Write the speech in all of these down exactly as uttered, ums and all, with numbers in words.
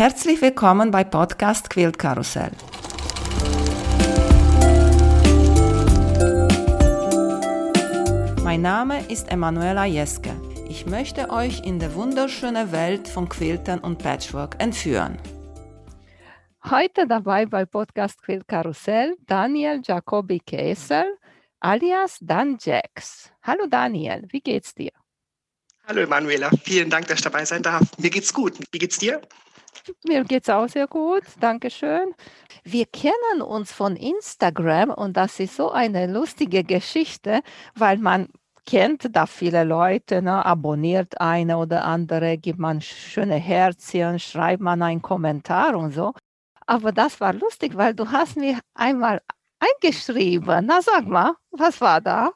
Herzlich willkommen bei Podcast Quilt Karussell. Mein Name ist Emanuela Jeske. Ich möchte euch in die wunderschöne Welt von Quiltern und Patchwork entführen. Heute dabei bei Podcast Quilt Karussell Daniel Jacobi Kessel, alias Dan Jaks. Hallo Daniel, wie geht's dir? Hallo Emanuela, vielen Dank, dass ich dabei sein darf. Mir geht's gut. Wie geht's dir? Mir geht's auch sehr gut, danke schön. Wir kennen uns von Instagram und das ist so eine lustige Geschichte, weil man kennt da viele Leute, ne? Abonniert eine oder andere, gibt man schöne Herzchen, schreibt man einen Kommentar und so. Aber das war lustig, weil du hast mir einmal eingeschrieben. Na sag mal, was war da?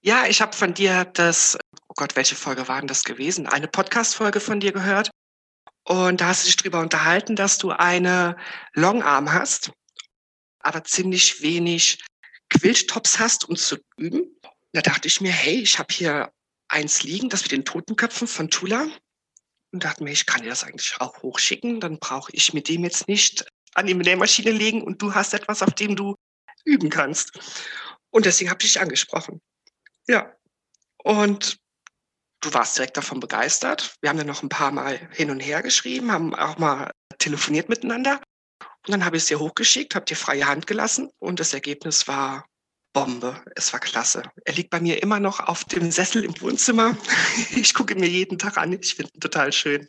Ja, ich habe von dir das, oh Gott, welche Folge war denn das gewesen? Eine Podcast-Folge von dir gehört. Und da hast du dich drüber unterhalten, dass du eine Longarm hast, aber ziemlich wenig Quilttops hast, um zu üben. Da dachte ich mir, hey, ich habe hier eins liegen, das mit den Totenköpfen von Tula. Und dachte mir, ich kann dir das eigentlich auch hochschicken. Dann brauche ich mit dem jetzt nicht an die Nähmaschine legen und du hast etwas, auf dem du üben kannst. Und deswegen habe ich dich angesprochen. Ja, und du warst direkt davon begeistert. Wir haben dann noch ein paar Mal hin und her geschrieben, haben auch mal telefoniert miteinander. Und dann habe ich es dir hochgeschickt, habe dir freie Hand gelassen und das Ergebnis war Bombe. Es war klasse. Er liegt bei mir immer noch auf dem Sessel im Wohnzimmer. Ich gucke mir jeden Tag an. Ich finde ihn total schön.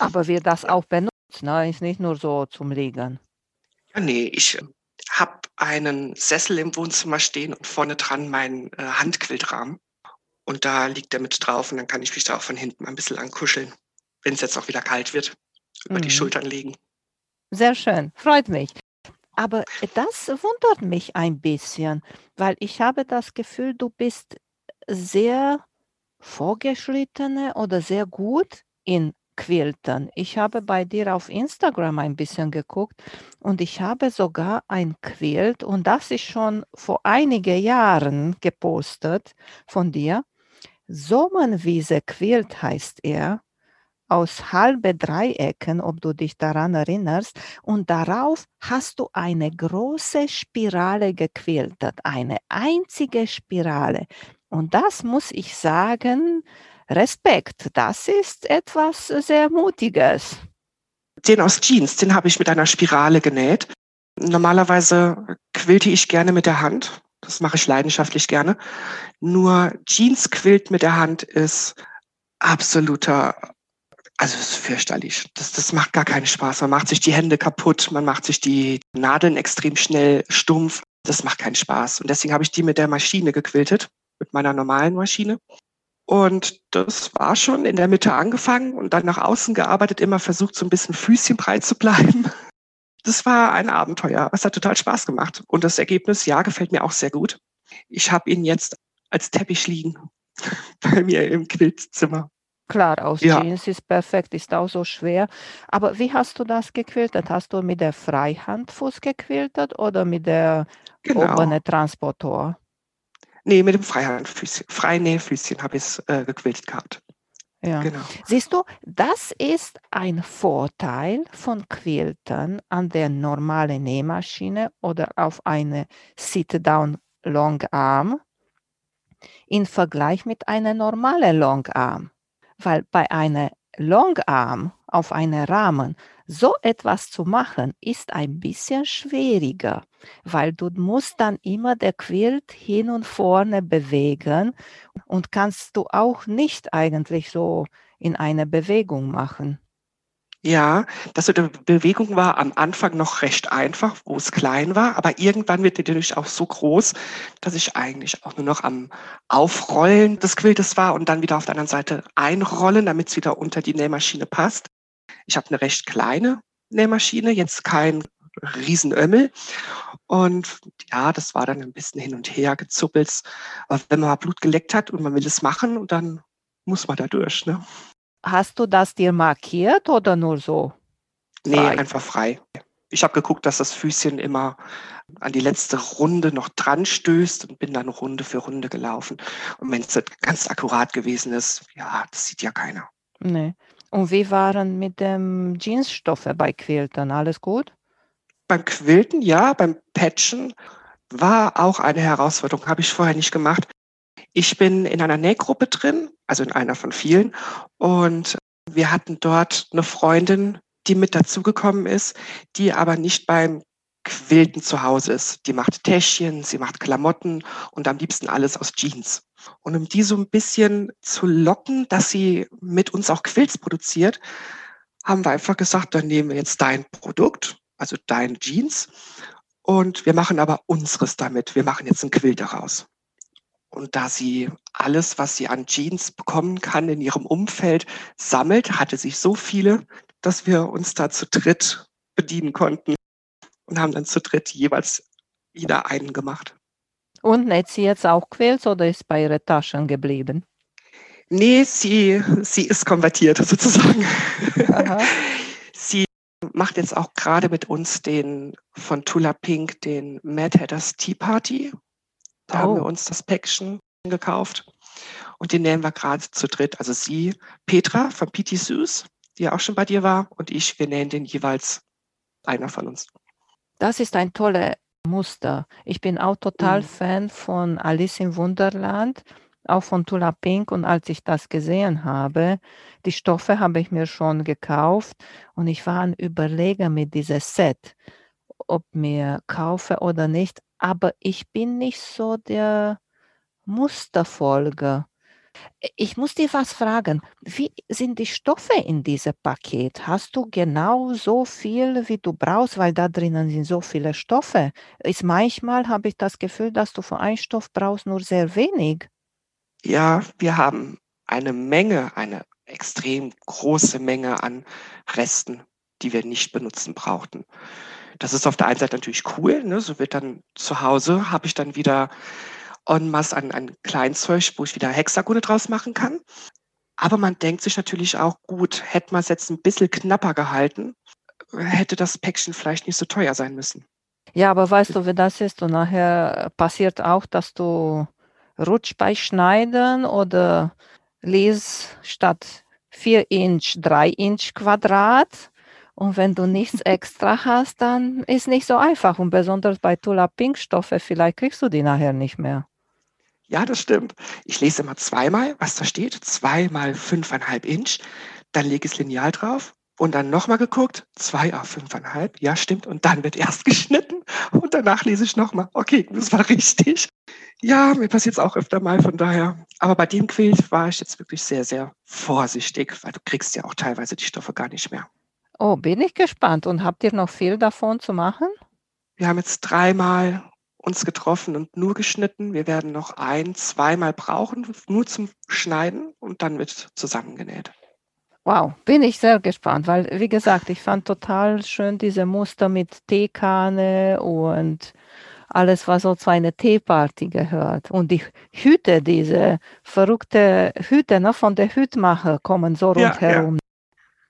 Aber wir das auch benutzt, ne? Ist nicht nur so zum Liegen. Ja, nee, ich habe einen Sessel im Wohnzimmer stehen und vorne dran meinen äh, Handquiltrahmen. Und da liegt er mit drauf und dann kann ich mich da auch von hinten mal ein bisschen ankuscheln, wenn es jetzt auch wieder kalt wird, über mhm. die Schultern legen. Sehr schön, freut mich. Aber das wundert mich ein bisschen, weil ich habe das Gefühl, du bist sehr vorgeschrittene oder sehr gut in Quiltern. Ich habe bei dir auf Instagram ein bisschen geguckt und ich habe sogar ein Quilt und das ist schon vor einigen Jahren gepostet von dir. Sommerwiese-Quilt heißt er, aus halbe Dreiecken, ob du dich daran erinnerst. Und darauf hast du eine große Spirale gequiltet, eine einzige Spirale. Und das muss ich sagen, Respekt, das ist etwas sehr Mutiges. Den aus Jeans, den habe ich mit einer Spirale genäht. Normalerweise quilte ich gerne mit der Hand. Das mache ich leidenschaftlich gerne. Nur Jeans-Quilt mit der Hand ist absoluter, also ist fürchterlich. Das, das macht gar keinen Spaß. Man macht sich die Hände kaputt, man macht sich die Nadeln extrem schnell stumpf. Das macht keinen Spaß. Und deswegen habe ich die mit der Maschine gequiltet, mit meiner normalen Maschine. Und das war schon in der Mitte angefangen und dann nach außen gearbeitet, immer versucht, so ein bisschen füßchenbreit zu bleiben. Das war ein Abenteuer. Es hat total Spaß gemacht. Und das Ergebnis, ja, gefällt mir auch sehr gut. Ich habe ihn jetzt als Teppich liegen bei mir im Quiltzimmer. Klar, aus ja. Jeans ist perfekt, ist auch so schwer. Aber wie hast du das gequiltet? Hast du mit der Freihandfuß gequiltet oder mit der genau. oberen Transportor? Nee, mit dem Freihandfüßchen, Freinähfüßchen habe ich es äh, gequiltet gehabt. Ja. Genau. Siehst du, das ist ein Vorteil von Quiltern an der normalen Nähmaschine oder auf eine Sit-Down-Longarm im Vergleich mit einer normalen Longarm. Weil bei einer Longarm auf einem Rahmen so etwas zu machen, ist ein bisschen schwieriger, weil du musst dann immer den Quilt hin und vorne bewegen und kannst du auch nicht eigentlich so in eine Bewegung machen. Ja, das mit der Bewegung war am Anfang noch recht einfach, wo es klein war, aber irgendwann wird die natürlich auch so groß, dass ich eigentlich auch nur noch am Aufrollen des Quiltes war und dann wieder auf der anderen Seite einrollen, damit es wieder unter die Nähmaschine passt. Ich habe eine recht kleine Nähmaschine, jetzt kein Riesenömmel. Und ja, das war dann ein bisschen hin und her gezuppelt. Aber wenn man mal Blut geleckt hat und man will es machen, und dann muss man da durch, ne? Hast du das dir markiert oder nur so? Frei? Nee, einfach frei. Ich habe geguckt, dass das Füßchen immer an die letzte Runde noch dran stößt und bin dann Runde für Runde gelaufen. Und wenn es ganz akkurat gewesen ist, ja, das sieht ja keiner. Nee. Und wie waren mit dem Jeansstoffe bei Quilten? Alles gut? Beim Quilten, ja. Beim Patchen war auch eine Herausforderung. Habe ich vorher nicht gemacht. Ich bin in einer Nähgruppe drin, also in einer von vielen. Und wir hatten dort eine Freundin, die mit dazugekommen ist, die aber nicht beim Quilten zu Hause ist. Die macht Täschchen, sie macht Klamotten und am liebsten alles aus Jeans. Und um die so ein bisschen zu locken, dass sie mit uns auch Quilts produziert, haben wir einfach gesagt, dann nehmen wir jetzt dein Produkt, also deine Jeans, und wir machen aber unseres damit. Wir machen jetzt einen Quilt daraus. Und da sie alles, was sie an Jeans bekommen kann, in ihrem Umfeld sammelt, hatte sich so viele, dass wir uns da zu dritt bedienen konnten und haben dann zu dritt jeweils jeder einen gemacht. Und näht sie jetzt auch Quilts oder ist bei ihren Taschen geblieben? Nee, sie, sie ist konvertiert sozusagen. Aha. Sie macht jetzt auch gerade mit uns den von Tula Pink, den Mad Hatters Tea Party. Da oh. haben wir uns das Päckchen gekauft und den nähen wir gerade zu dritt. Also sie, Petra von P T Süß, die ja auch schon bei dir war, und ich, wir nähen den jeweils einer von uns. Das ist ein tolles Muster. Ich bin auch total mhm. Fan von Alice im Wunderland, auch von Tula Pink. Und als ich das gesehen habe, die Stoffe habe ich mir schon gekauft und ich war ein Überleger mit diesem Set, ob mir kaufe oder nicht. Aber ich bin nicht so der Musterfolger. Ich muss dir was fragen. Wie sind die Stoffe in diesem Paket? Hast du genau so viel, wie du brauchst? Weil da drinnen sind so viele Stoffe. Ist manchmal habe ich das Gefühl, dass du für einen Stoff brauchst nur sehr wenig. Ja, wir haben eine Menge, eine extrem große Menge an Resten, die wir nicht benutzen brauchten. Das ist auf der einen Seite natürlich cool, ne? So wird dann zu Hause, habe ich dann wieder en masse an, an Kleinzeug, wo ich wieder Hexagone draus machen kann. Aber man denkt sich natürlich auch, gut, hätte man es jetzt ein bisschen knapper gehalten, hätte das Päckchen vielleicht nicht so teuer sein müssen. Ja, aber weißt du, wie das ist? Und nachher passiert auch, dass du rutscht bei Schneiden oder lies statt vier Inch, drei Inch Quadrat. Und wenn du nichts extra hast, dann ist nicht so einfach. Und besonders bei Tula Pink Stoffe, vielleicht kriegst du die nachher nicht mehr. Ja, das stimmt. Ich lese immer zweimal, was da steht. Zweimal fünfeinhalb Inch. Dann lege ich das Lineal drauf und dann nochmal geguckt. Zwei auf fünfeinhalb. Ja, stimmt. Und dann wird erst geschnitten und danach lese ich nochmal. Okay, das war richtig. Ja, mir passiert es auch öfter mal, von daher. Aber bei dem Quilt war ich jetzt wirklich sehr, sehr vorsichtig, weil du kriegst ja auch teilweise die Stoffe gar nicht mehr. Oh, bin ich gespannt. Und habt ihr noch viel davon zu machen? Wir haben jetzt dreimal uns getroffen und nur geschnitten. Wir werden noch ein, zweimal brauchen, nur zum Schneiden, und dann wird zusammengenäht. Wow, bin ich sehr gespannt, weil, wie gesagt, ich fand total schön diese Muster mit Teekanne und alles, was so zu einer Teeparty gehört. Und die Hüte, diese verrückte Hüte, ne, von der Hütmacher kommen so rundherum. Ja, ja.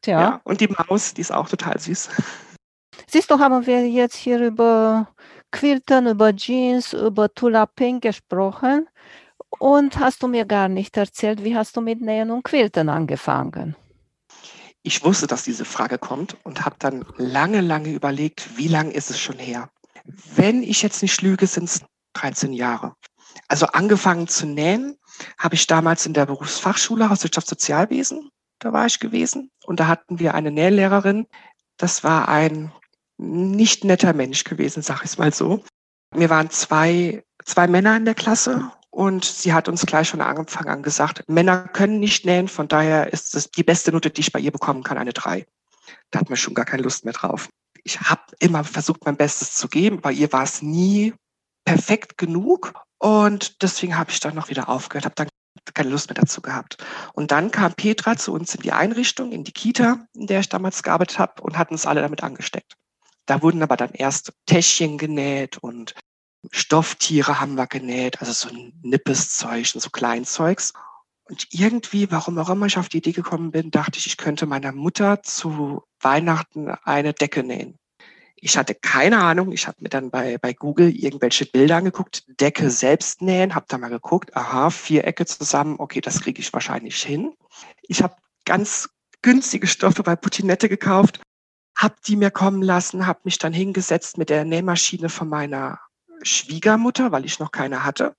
Ja. Ja, und die Maus, die ist auch total süß. Siehst du, haben wir jetzt hier über Quilten, über Jeans, über Tula Pink gesprochen und hast du mir gar nicht erzählt, wie hast du mit Nähen und Quilten angefangen? Ich wusste, dass diese Frage kommt und habe dann lange, lange überlegt, wie lange ist es schon her? Wenn ich jetzt nicht lüge, sind es dreizehn Jahre. Also angefangen zu nähen habe ich damals in der Berufsfachschule Hauswirtschaft Sozialwesen. Da war ich gewesen und da hatten wir eine Nählehrerin. Das war ein nicht netter Mensch gewesen, sag ich es mal so. Wir waren zwei, zwei Männer in der Klasse und sie hat uns gleich von Anfang an gesagt, Männer können nicht nähen, von daher ist es die beste Note, die ich bei ihr bekommen kann, eine drei. Da hat man schon gar keine Lust mehr drauf. Ich habe immer versucht, mein Bestes zu geben, bei ihr war es nie perfekt genug und deswegen habe ich dann noch wieder aufgehört, habe dann keine Lust mehr dazu gehabt. Und dann kam Petra zu uns in die Einrichtung, in die Kita, in der ich damals gearbeitet habe, und hat uns alle damit angesteckt. Da wurden aber dann erst Täschchen genäht und Stofftiere haben wir genäht, also so ein Nippeszeug und so Kleinzeugs. Und irgendwie, warum auch immer ich auf die Idee gekommen bin, dachte ich, ich könnte meiner Mutter zu Weihnachten eine Decke nähen. Ich hatte keine Ahnung, ich habe mir dann bei, bei Google irgendwelche Bilder angeguckt, Decke selbst nähen, habe da mal geguckt, aha, Vierecke zusammen, okay, das kriege ich wahrscheinlich hin. Ich habe ganz günstige Stoffe bei Putinette gekauft, habe die mir kommen lassen, habe mich dann hingesetzt mit der Nähmaschine von meiner Schwiegermutter, weil ich noch keine hatte,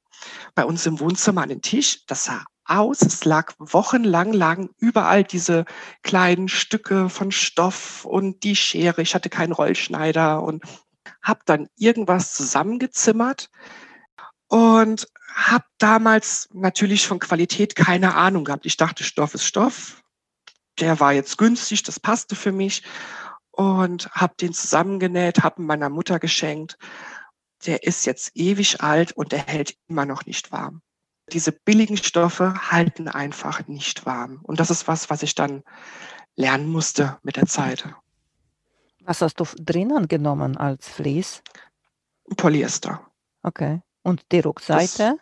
bei uns im Wohnzimmer an den Tisch. Das sah aus, es lag wochenlang, lagen überall diese kleinen Stücke von Stoff und die Schere. Ich hatte keinen Rollschneider und habe dann irgendwas zusammengezimmert und habe damals natürlich von Qualität keine Ahnung gehabt. Ich dachte, Stoff ist Stoff. Der war jetzt günstig, das passte für mich und habe den zusammengenäht, habe ihn meiner Mutter geschenkt. Der ist jetzt ewig alt und der hält immer noch nicht warm. Diese billigen Stoffe halten einfach nicht warm. Und das ist was, was ich dann lernen musste mit der Zeit. Was hast du drinnen genommen als Vlies? Polyester. Okay. Und die Rückseite?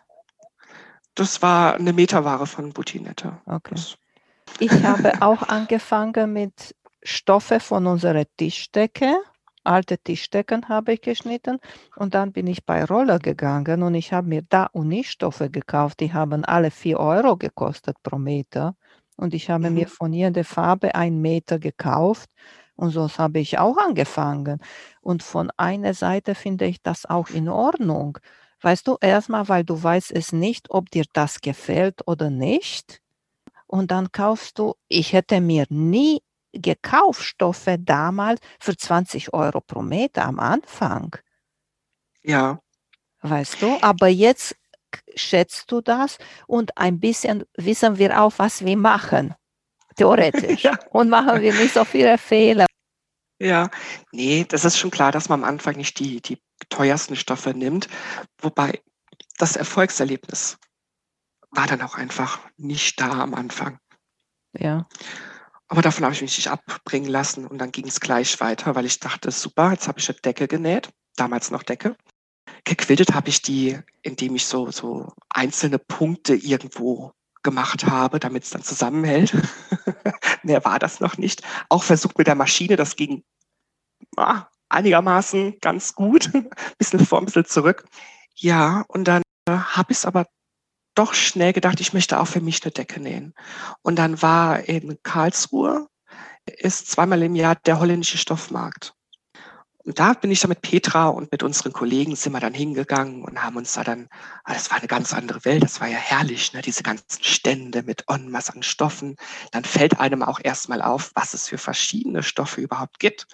Das, das war eine Meterware von Butinette. Okay. Das. Ich habe auch angefangen mit Stoffe von unserer Tischdecke. Alte Tischdecken habe ich geschnitten und dann bin ich bei Roller gegangen und ich habe mir da Uni-Stoffe gekauft. Die haben alle vier Euro gekostet pro Meter und ich habe mhm. mir von jeder Farbe einen Meter gekauft und so habe ich auch angefangen. Und von einer Seite finde ich das auch in Ordnung. Weißt du, erstmal, weil du weißt es nicht, ob dir das gefällt oder nicht. Und dann kaufst du, ich hätte mir nie gekauft Stoffe damals für zwanzig Euro pro Meter am Anfang. Ja. Weißt du, aber jetzt schätzt du das und ein bisschen wissen wir auch, was wir machen, theoretisch. Ja. Und machen wir nicht so viele Fehler. Ja, nee, das ist schon klar, dass man am Anfang nicht die, die teuersten Stoffe nimmt, wobei das Erfolgserlebnis war dann auch einfach nicht da am Anfang. Ja. Aber davon habe ich mich nicht abbringen lassen und dann ging es gleich weiter, weil ich dachte, super, jetzt habe ich eine Decke genäht, damals noch Decke. Gequiltet habe ich die, indem ich so, so einzelne Punkte irgendwo gemacht habe, damit es dann zusammenhält. Mehr war das noch nicht. Auch versucht mit der Maschine, das ging ah, einigermaßen ganz gut. Ein bisschen vor, ein bisschen zurück. Ja, und dann äh, habe ich es aber doch schnell gedacht, ich möchte auch für mich eine Decke nähen. Und dann war in Karlsruhe, ist zweimal im Jahr der holländische Stoffmarkt. Und da bin ich dann mit Petra und mit unseren Kollegen sind wir dann hingegangen und haben uns da dann, das war eine ganz andere Welt, das war ja herrlich, ne? Diese ganzen Stände mit Onmass an Stoffen. Dann fällt einem auch erstmal auf, was es für verschiedene Stoffe überhaupt gibt.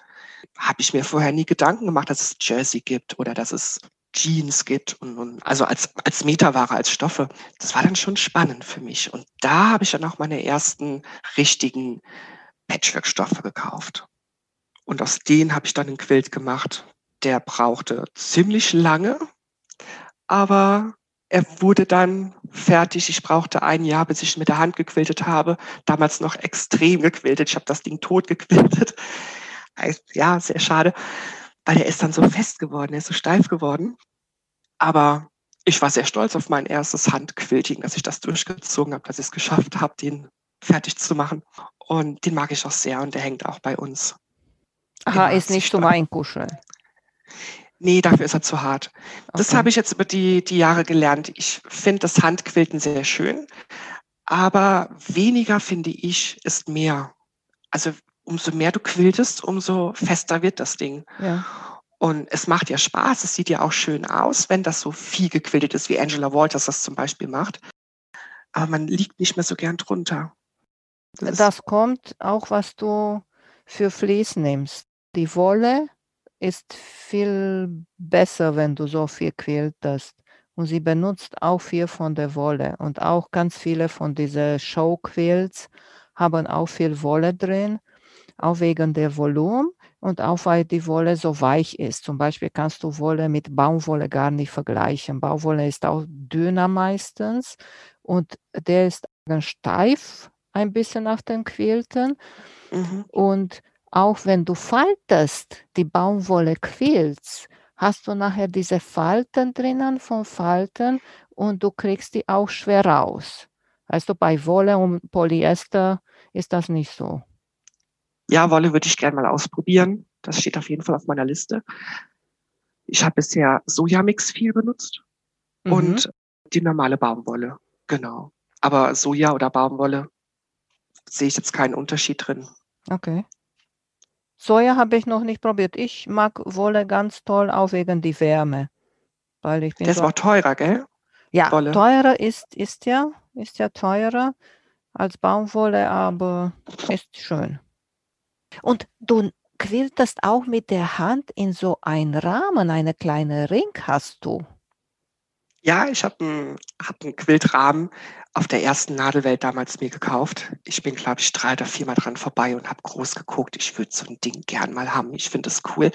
Habe ich mir vorher nie Gedanken gemacht, dass es Jersey gibt oder dass es Jeans gibt und, und also als, als Meterware, als Stoffe. Das war dann schon spannend für mich. Und da habe ich dann auch meine ersten richtigen Patchwork-Stoffe gekauft. Und aus denen habe ich dann einen Quilt gemacht. Der brauchte ziemlich lange, aber er wurde dann fertig. Ich brauchte ein Jahr, bis ich ihn mit der Hand gequiltet habe. Damals noch extrem gequiltet. Ich habe das Ding tot gequiltet. Ja, sehr schade. Weil er ist dann so fest geworden, er ist so steif geworden. Aber ich war sehr stolz auf mein erstes Handquilting, dass ich das durchgezogen habe, dass ich es geschafft habe, den fertig zu machen. Und den mag ich auch sehr und der hängt auch bei uns. Aha, ist nicht zum Einkuscheln. Nee, dafür ist er zu hart. Okay. Das habe ich jetzt über die, die Jahre gelernt. Ich finde das Handquilten sehr schön, aber weniger, finde ich, ist mehr. Also umso mehr du quiltest, umso fester wird das Ding. Ja. Und es macht ja Spaß, es sieht ja auch schön aus, wenn das so viel gequiltet ist, wie Angela Walters das zum Beispiel macht. Aber man liegt nicht mehr so gern drunter. Das, das kommt auch, was du für Vlies nimmst. Die Wolle ist viel besser, wenn du so viel quiltest. Und sie benutzt auch viel von der Wolle. Und auch ganz viele von diesen Show-Quilts haben auch viel Wolle drin. Auch wegen der Volumen und auch weil die Wolle so weich ist. Zum Beispiel kannst du Wolle mit Baumwolle gar nicht vergleichen. Baumwolle ist auch dünner meistens und der ist ganz steif ein bisschen auf den Quilten. Mhm. Und auch wenn du faltest, die Baumwolle quiltst, hast du nachher diese Falten drinnen vom Falten und du kriegst die auch schwer raus. Also bei Wolle und Polyester ist das nicht so. Ja, Wolle würde ich gerne mal ausprobieren. Das steht auf jeden Fall auf meiner Liste. Ich habe bisher Sojamix viel benutzt mhm. und die normale Baumwolle, genau. Aber Soja oder Baumwolle sehe ich jetzt keinen Unterschied drin. Okay. Soja habe ich noch nicht probiert. Ich mag Wolle ganz toll, auch wegen der Wärme. Weil ich bin das so war teurer, gell? Ja, Wolle. teurer ist, ist ja, ist ja teurer als Baumwolle, aber ist schön. Und du quiltest auch mit der Hand in so einen Rahmen, eine kleine Ring hast du. Ja, ich habe einen, hab einen Quiltrahmen auf der ersten Nadelwelt damals mir gekauft. Ich bin, glaube ich, drei oder viermal dran vorbei und habe groß geguckt. Ich würde so ein Ding gern mal haben. Ich finde es cool.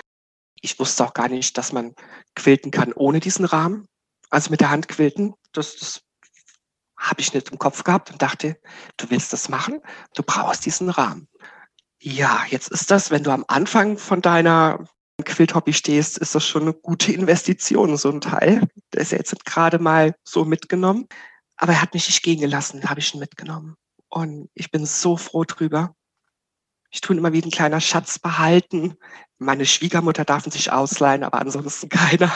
Ich wusste auch gar nicht, dass man quilten kann ohne diesen Rahmen. Also mit der Hand quilten, das, das habe ich nicht im Kopf gehabt und dachte, du willst das machen, du brauchst diesen Rahmen. Ja, jetzt ist das, wenn du am Anfang von deiner Quilt-Hobby stehst, ist das schon eine gute Investition, so ein Teil. Der ist ja jetzt gerade mal so mitgenommen. Aber er hat mich nicht gehen gelassen, habe ich ihn mitgenommen. Und ich bin so froh drüber. Ich tue ihn immer wie ein kleiner Schatz behalten. Meine Schwiegermutter darf ihn sich ausleihen, aber ansonsten keiner.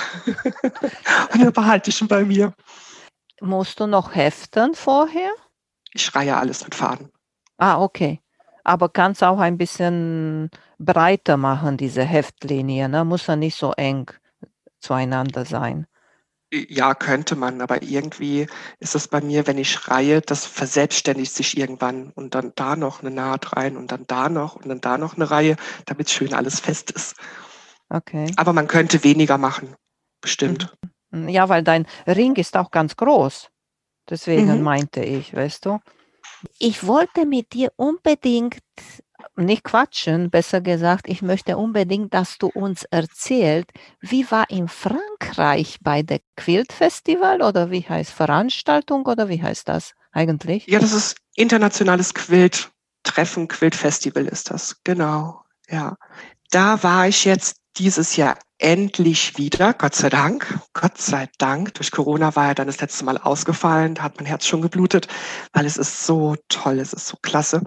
Und dann behalte ich ihn bei mir. Musst du noch heften vorher? Ich reihe alles mit Faden. Ah, okay. Aber kannst auch ein bisschen breiter machen, diese Heftlinie, ne? Muss ja nicht so eng zueinander sein. Ja, könnte man, aber irgendwie ist das bei mir, wenn ich reihe, das verselbstständigt sich irgendwann und dann da noch eine Naht rein und dann da noch und dann da noch eine Reihe, damit schön alles fest ist. Okay. Aber man könnte weniger machen, bestimmt. Ja, weil dein Ring ist auch ganz groß. Deswegen mhm. meinte ich, weißt du. Ich wollte mit dir unbedingt, nicht quatschen, besser gesagt, ich möchte unbedingt, dass du uns erzählst, wie war in Frankreich bei der Quilt-Festival oder wie heißt Veranstaltung oder wie heißt das eigentlich? Ja, das ist internationales Quilt-Treffen, Quilt-Festival ist das, genau, ja. Da war ich jetzt dieses Jahr endlich wieder, Gott sei Dank, Gott sei Dank. Durch Corona war ja dann das letzte Mal ausgefallen, da hat mein Herz schon geblutet, weil es ist so toll, es ist so klasse.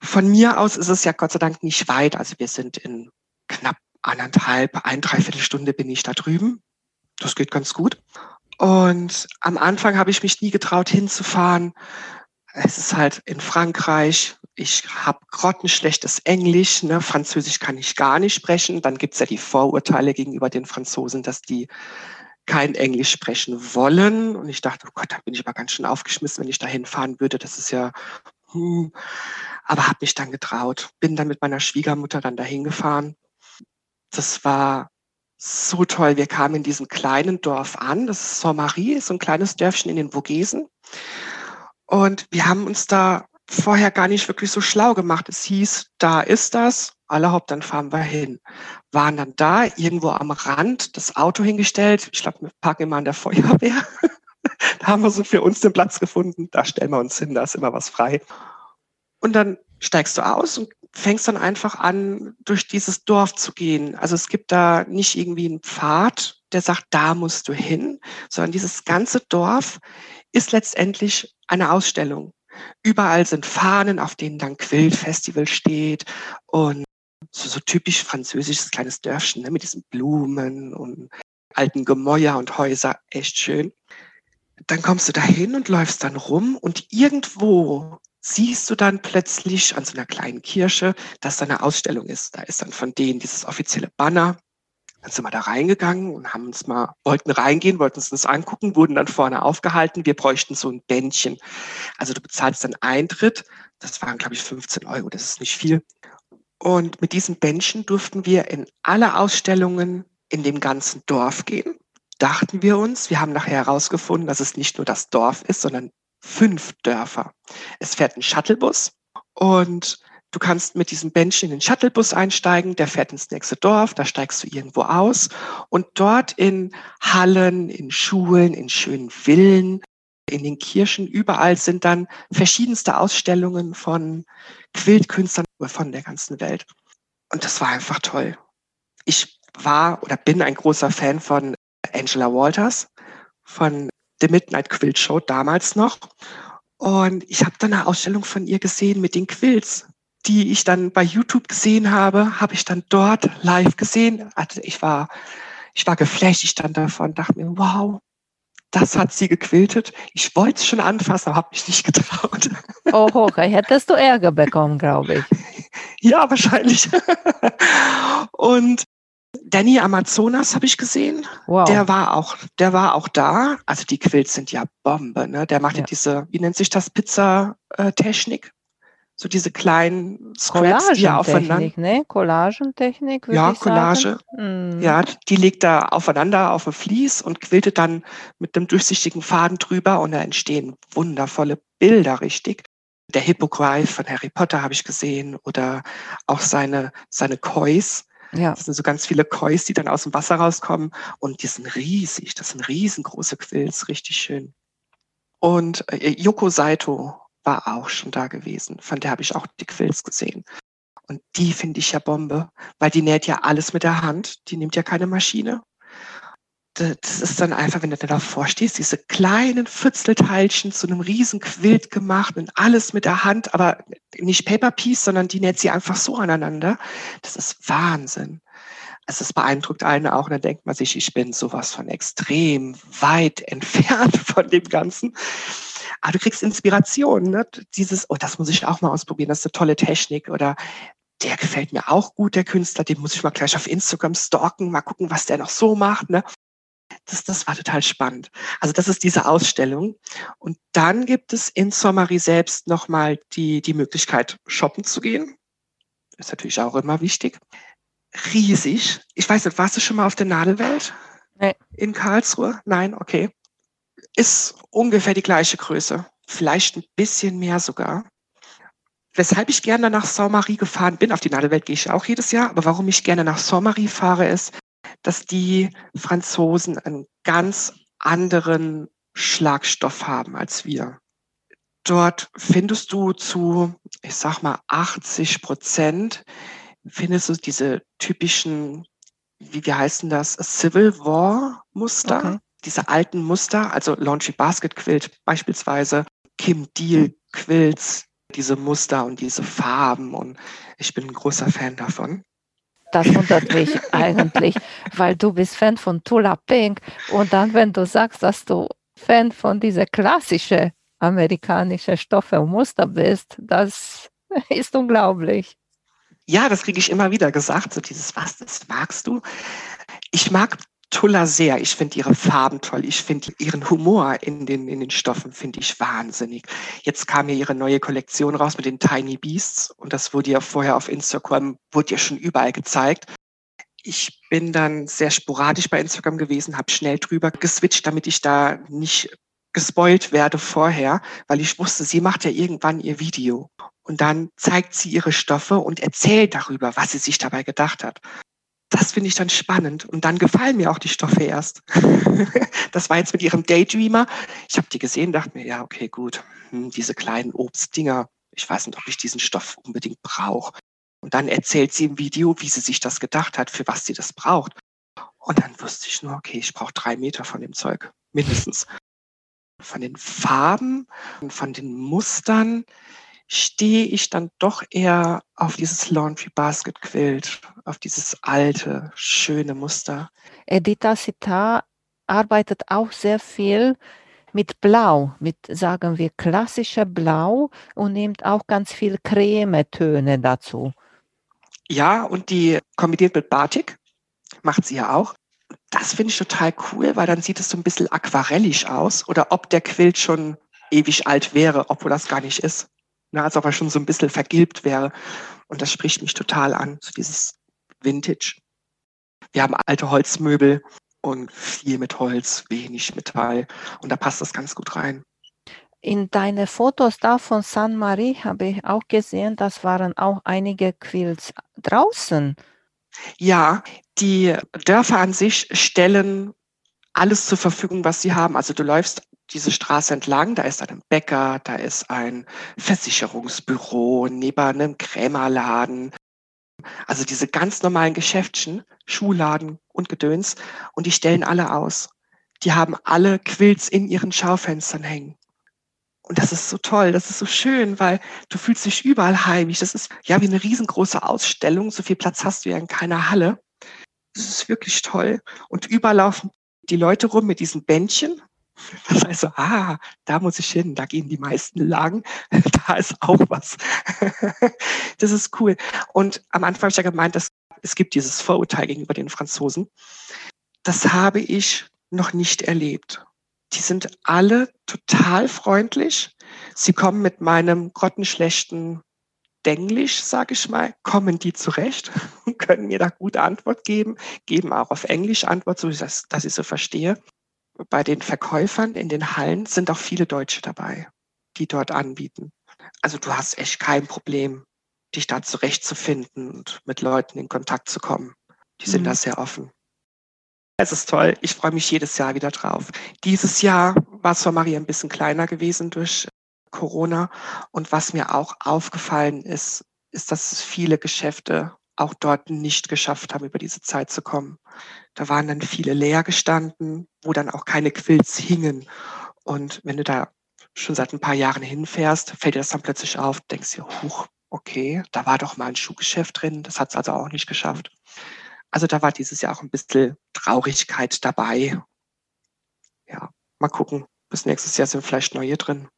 Von mir aus ist es ja Gott sei Dank nicht weit. Also wir sind in knapp anderthalb, ein, dreiviertel Stunde bin ich da drüben. Das geht ganz gut. Und am Anfang habe ich mich nie getraut hinzufahren. Es ist halt in Frankreich. Ich habe grottenschlechtes Englisch. Ne? Französisch kann ich gar nicht sprechen. Dann gibt es ja die Vorurteile gegenüber den Franzosen, dass die kein Englisch sprechen wollen. Und ich dachte, oh Gott, da bin ich aber ganz schön aufgeschmissen, wenn ich da hinfahren würde. Das ist ja... Hm. Aber habe mich dann getraut. Bin dann mit meiner Schwiegermutter dann dahin gefahren. Das war so toll. Wir kamen in diesem kleinen Dorf an. Das ist Sainte-Marie, so ein kleines Dörfchen in den Vogesen. Und wir haben uns da vorher gar nicht wirklich so schlau gemacht. Es hieß, da ist das. Allerhaupt, dann fahren wir hin. Waren dann da, irgendwo am Rand, das Auto hingestellt. Ich glaube, wir parken immer an der Feuerwehr. Da haben wir so für uns den Platz gefunden, da stellen wir uns hin, da ist immer was frei. Und dann steigst du aus und fängst dann einfach an, durch dieses Dorf zu gehen. Also es gibt da nicht irgendwie einen Pfad, der sagt, da musst du hin, sondern dieses ganze Dorf ist letztendlich eine Ausstellung. Überall sind Fahnen, auf denen dann Quilt-Festival steht und so, so typisch französisches kleines Dörfchen, ne, mit diesen Blumen und alten Gemäuer und Häuser, echt schön. Dann kommst du da hin und läufst dann rum und irgendwo siehst du dann plötzlich an so einer kleinen Kirche, dass da eine Ausstellung ist. Da ist dann von denen dieses offizielle Banner. Dann sind wir da reingegangen und haben uns mal, wollten reingehen, wollten uns das angucken, wurden dann vorne aufgehalten. Wir bräuchten so ein Bändchen. Also du bezahlst dann Eintritt. Das waren, glaube ich, fünfzehn Euro. Das ist nicht viel. Und mit diesen Bändchen durften wir in alle Ausstellungen in dem ganzen Dorf gehen. Dachten wir uns, wir haben nachher herausgefunden, dass es nicht nur das Dorf ist, sondern fünf Dörfer. Es fährt ein Shuttlebus und du kannst mit diesem Bändchen in den Shuttlebus einsteigen, der fährt ins nächste Dorf, da steigst du irgendwo aus und dort in Hallen, in Schulen, in schönen Villen, in den Kirchen, überall sind dann verschiedenste Ausstellungen von Quiltkünstlern von der ganzen Welt. Und das war einfach toll. Ich war oder bin ein großer Fan von Angela Walters von The Midnight Quilt Show damals noch. Und ich habe dann eine Ausstellung von ihr gesehen mit den Quilts, die ich dann bei YouTube gesehen habe, habe ich dann dort live gesehen. Also ich war, ich war geflasht, ich stand davor und dachte mir, wow, Das hat sie gequiltet. Ich wollte es schon anfassen, aber habe mich nicht getraut. Oh, okay. Hättest du Ärger bekommen, glaube ich. Ja, wahrscheinlich. Und Danny Amazonas habe ich gesehen. Wow. Der war auch, der war auch da. Also die Quilts sind ja Bombe, ne? Der macht ja diese, wie nennt sich das, Pizza-Technik? So diese kleinen Scraps, die ja aufeinander... Ne? Collagentechnik, würde ja, ich Collage. Sagen. Ja, die legt da aufeinander auf dem Vlies und quiltet dann mit einem durchsichtigen Faden drüber und da entstehen wundervolle Bilder, richtig. Der Hippogreif von Harry Potter habe ich gesehen oder auch seine, seine Kois. Ja. Das sind so ganz viele Kois, die dann aus dem Wasser rauskommen und die sind riesig. Das sind riesengroße Quilts, richtig schön. Und äh, Yoko Saito war auch schon da gewesen. Von der habe ich auch die Quilts gesehen. Und die finde ich ja Bombe, weil die näht ja alles mit der Hand. Die nimmt ja keine Maschine. Das ist dann einfach, wenn du davor stehst, diese kleinen Pfützelteilchen zu einem riesen Quilt gemacht und alles mit der Hand, aber nicht Paperpiece, sondern die näht sie einfach so aneinander. Das ist Wahnsinn. Also es beeindruckt einen auch und dann denkt man sich, ich bin sowas von extrem weit entfernt von dem Ganzen. Aber du kriegst Inspiration, ne? Dieses, oh, das muss ich auch mal ausprobieren, das ist eine tolle Technik oder der gefällt mir auch gut, der Künstler, den muss ich mal gleich auf Instagram stalken, mal gucken, was der noch so macht, ne? Das, das war total spannend. Also das ist diese Ausstellung. Und dann gibt es in Sainte-Marie selbst nochmal die, die Möglichkeit, shoppen zu gehen. Ist natürlich auch immer wichtig. Riesig. Ich weiß nicht, warst du schon mal auf der Nadelwelt? Nee. In Karlsruhe? Nein, okay. Ist ungefähr die gleiche Größe. Vielleicht ein bisschen mehr sogar. Weshalb ich gerne nach Sainte-Marie gefahren bin, auf die Nadelwelt gehe ich auch jedes Jahr, aber warum ich gerne nach Sainte-Marie fahre, ist, dass die Franzosen einen ganz anderen Schlagstoff haben als wir. Dort findest du zu, ich sag mal, achtzig Prozent, findest du diese typischen, wie, wie heißen das, Civil War Muster, okay. Diese alten Muster, also Laundry Basket Quilt beispielsweise, Kim Diehl Quilts, diese Muster und diese Farben und ich bin ein großer Fan davon. Das wundert mich eigentlich, weil du bist Fan von Tula Pink und dann, wenn du sagst, dass du Fan von dieser klassischen amerikanischen Stoffe und Muster bist, das ist unglaublich. Ja, das kriege ich immer wieder gesagt, so dieses, was, das magst du? Ich mag Tula sehr, ich finde ihre Farben toll, ich finde ihren Humor in den, in den Stoffen, finde ich wahnsinnig. Jetzt kam ja ihre neue Kollektion raus mit den Tiny Beasts und das wurde ja vorher auf Instagram, wurde ja schon überall gezeigt. Ich bin dann sehr sporadisch bei Instagram gewesen, habe schnell drüber geswitcht, damit ich da nicht gespoilt werde vorher, weil ich wusste, sie macht ja irgendwann ihr Video und dann zeigt sie ihre Stoffe und erzählt darüber, was sie sich dabei gedacht hat. Das finde ich dann spannend. Und dann gefallen mir auch die Stoffe erst. Das war jetzt mit ihrem Daydreamer. Ich habe die gesehen, dachte mir, ja, okay, gut. Hm, diese kleinen Obstdinger. Ich weiß nicht, ob ich diesen Stoff unbedingt brauche. Und dann erzählt sie im Video, wie sie sich das gedacht hat, für was sie das braucht. Und dann wusste ich nur, okay, ich brauche drei Meter von dem Zeug. Mindestens. Von den Farben und von den Mustern stehe ich dann doch eher auf dieses Laundry Basket Quilt, auf dieses alte, schöne Muster. Edita Cita arbeitet auch sehr viel mit Blau, mit, sagen wir, klassischer Blau und nimmt auch ganz viel Cremetöne dazu. Ja, und die kombiniert mit Batik, macht sie ja auch. Das finde ich total cool, weil dann sieht es so ein bisschen aquarellisch aus oder ob der Quilt schon ewig alt wäre, obwohl das gar nicht ist. Na, als ob er schon so ein bisschen vergilbt wäre. Und das spricht mich total an, so dieses Vintage. Wir haben alte Holzmöbel und viel mit Holz, wenig Metall. Und da passt das ganz gut rein. In deine Fotos da von Sainte-Marie habe ich auch gesehen, das waren auch einige Quilts draußen. Ja, die Dörfer an sich stellen alles zur Verfügung, was sie haben. Also du läufst diese Straße entlang, da ist ein Bäcker, da ist ein Versicherungsbüro, neben einem Krämerladen. Also diese ganz normalen Geschäftchen, Schuhladen und Gedöns. Und die stellen alle aus. Die haben alle Quilts in ihren Schaufenstern hängen. Und das ist so toll, das ist so schön, weil du fühlst dich überall heimisch. Das ist ja wie eine riesengroße Ausstellung. So viel Platz hast du ja in keiner Halle. Das ist wirklich toll. Und überall laufen die Leute rum mit diesen Bändchen, Das heißt so, ah, da muss ich hin, da gehen die meisten lang, da ist auch was. Das ist cool. Und am Anfang habe ich ja gemeint, dass es gibt dieses Vorurteil gegenüber den Franzosen. Das habe ich noch nicht erlebt. Die sind alle total freundlich. Sie kommen mit meinem grottenschlechten Denglisch, sage ich mal, kommen die zurecht und können mir da gute Antwort geben, geben auch auf Englisch Antwort, so dass, dass ich so verstehe. Bei den Verkäufern in den Hallen sind auch viele Deutsche dabei, die dort anbieten. Also du hast echt kein Problem, dich da zurechtzufinden und mit Leuten in Kontakt zu kommen. Die sind mhm. da sehr offen. Es ist toll. Ich freue mich jedes Jahr wieder drauf. Dieses Jahr war es für Maria ein bisschen kleiner gewesen durch Corona. Und was mir auch aufgefallen ist, ist, dass viele Geschäfte auch dort nicht geschafft haben, über diese Zeit zu kommen. Da waren dann viele leer gestanden, wo dann auch keine Quilts hingen. Und wenn du da schon seit ein paar Jahren hinfährst, fällt dir das dann plötzlich auf, denkst dir, huch, okay, da war doch mal ein Schuhgeschäft drin. Das hat es also auch nicht geschafft. Also da war dieses Jahr auch ein bisschen Traurigkeit dabei. Ja, mal gucken. Bis nächstes Jahr sind vielleicht neue drin.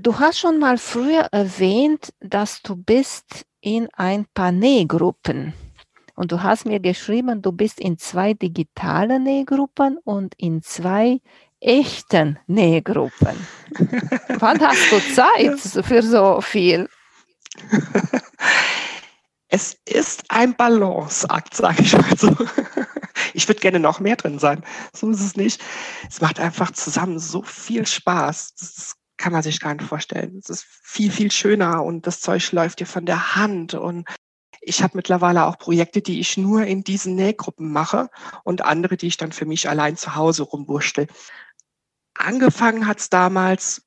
Du hast schon mal früher erwähnt, dass du bist in ein paar Nähgruppen. Und du hast mir geschrieben, du bist in zwei digitalen Nähgruppen und in zwei echten Nähgruppen. Wann hast du Zeit für so viel? Es ist ein Balanceakt, sage ich mal so. Ich würde gerne noch mehr drin sein. So ist es nicht. Es macht einfach zusammen so viel Spaß. Das kann man sich gar nicht vorstellen. Es ist viel, viel schöner und das Zeug läuft dir von der Hand. Und ich habe mittlerweile auch Projekte, die ich nur in diesen Nähgruppen mache und andere, die ich dann für mich allein zu Hause rumwurschtel. Angefangen hat es damals,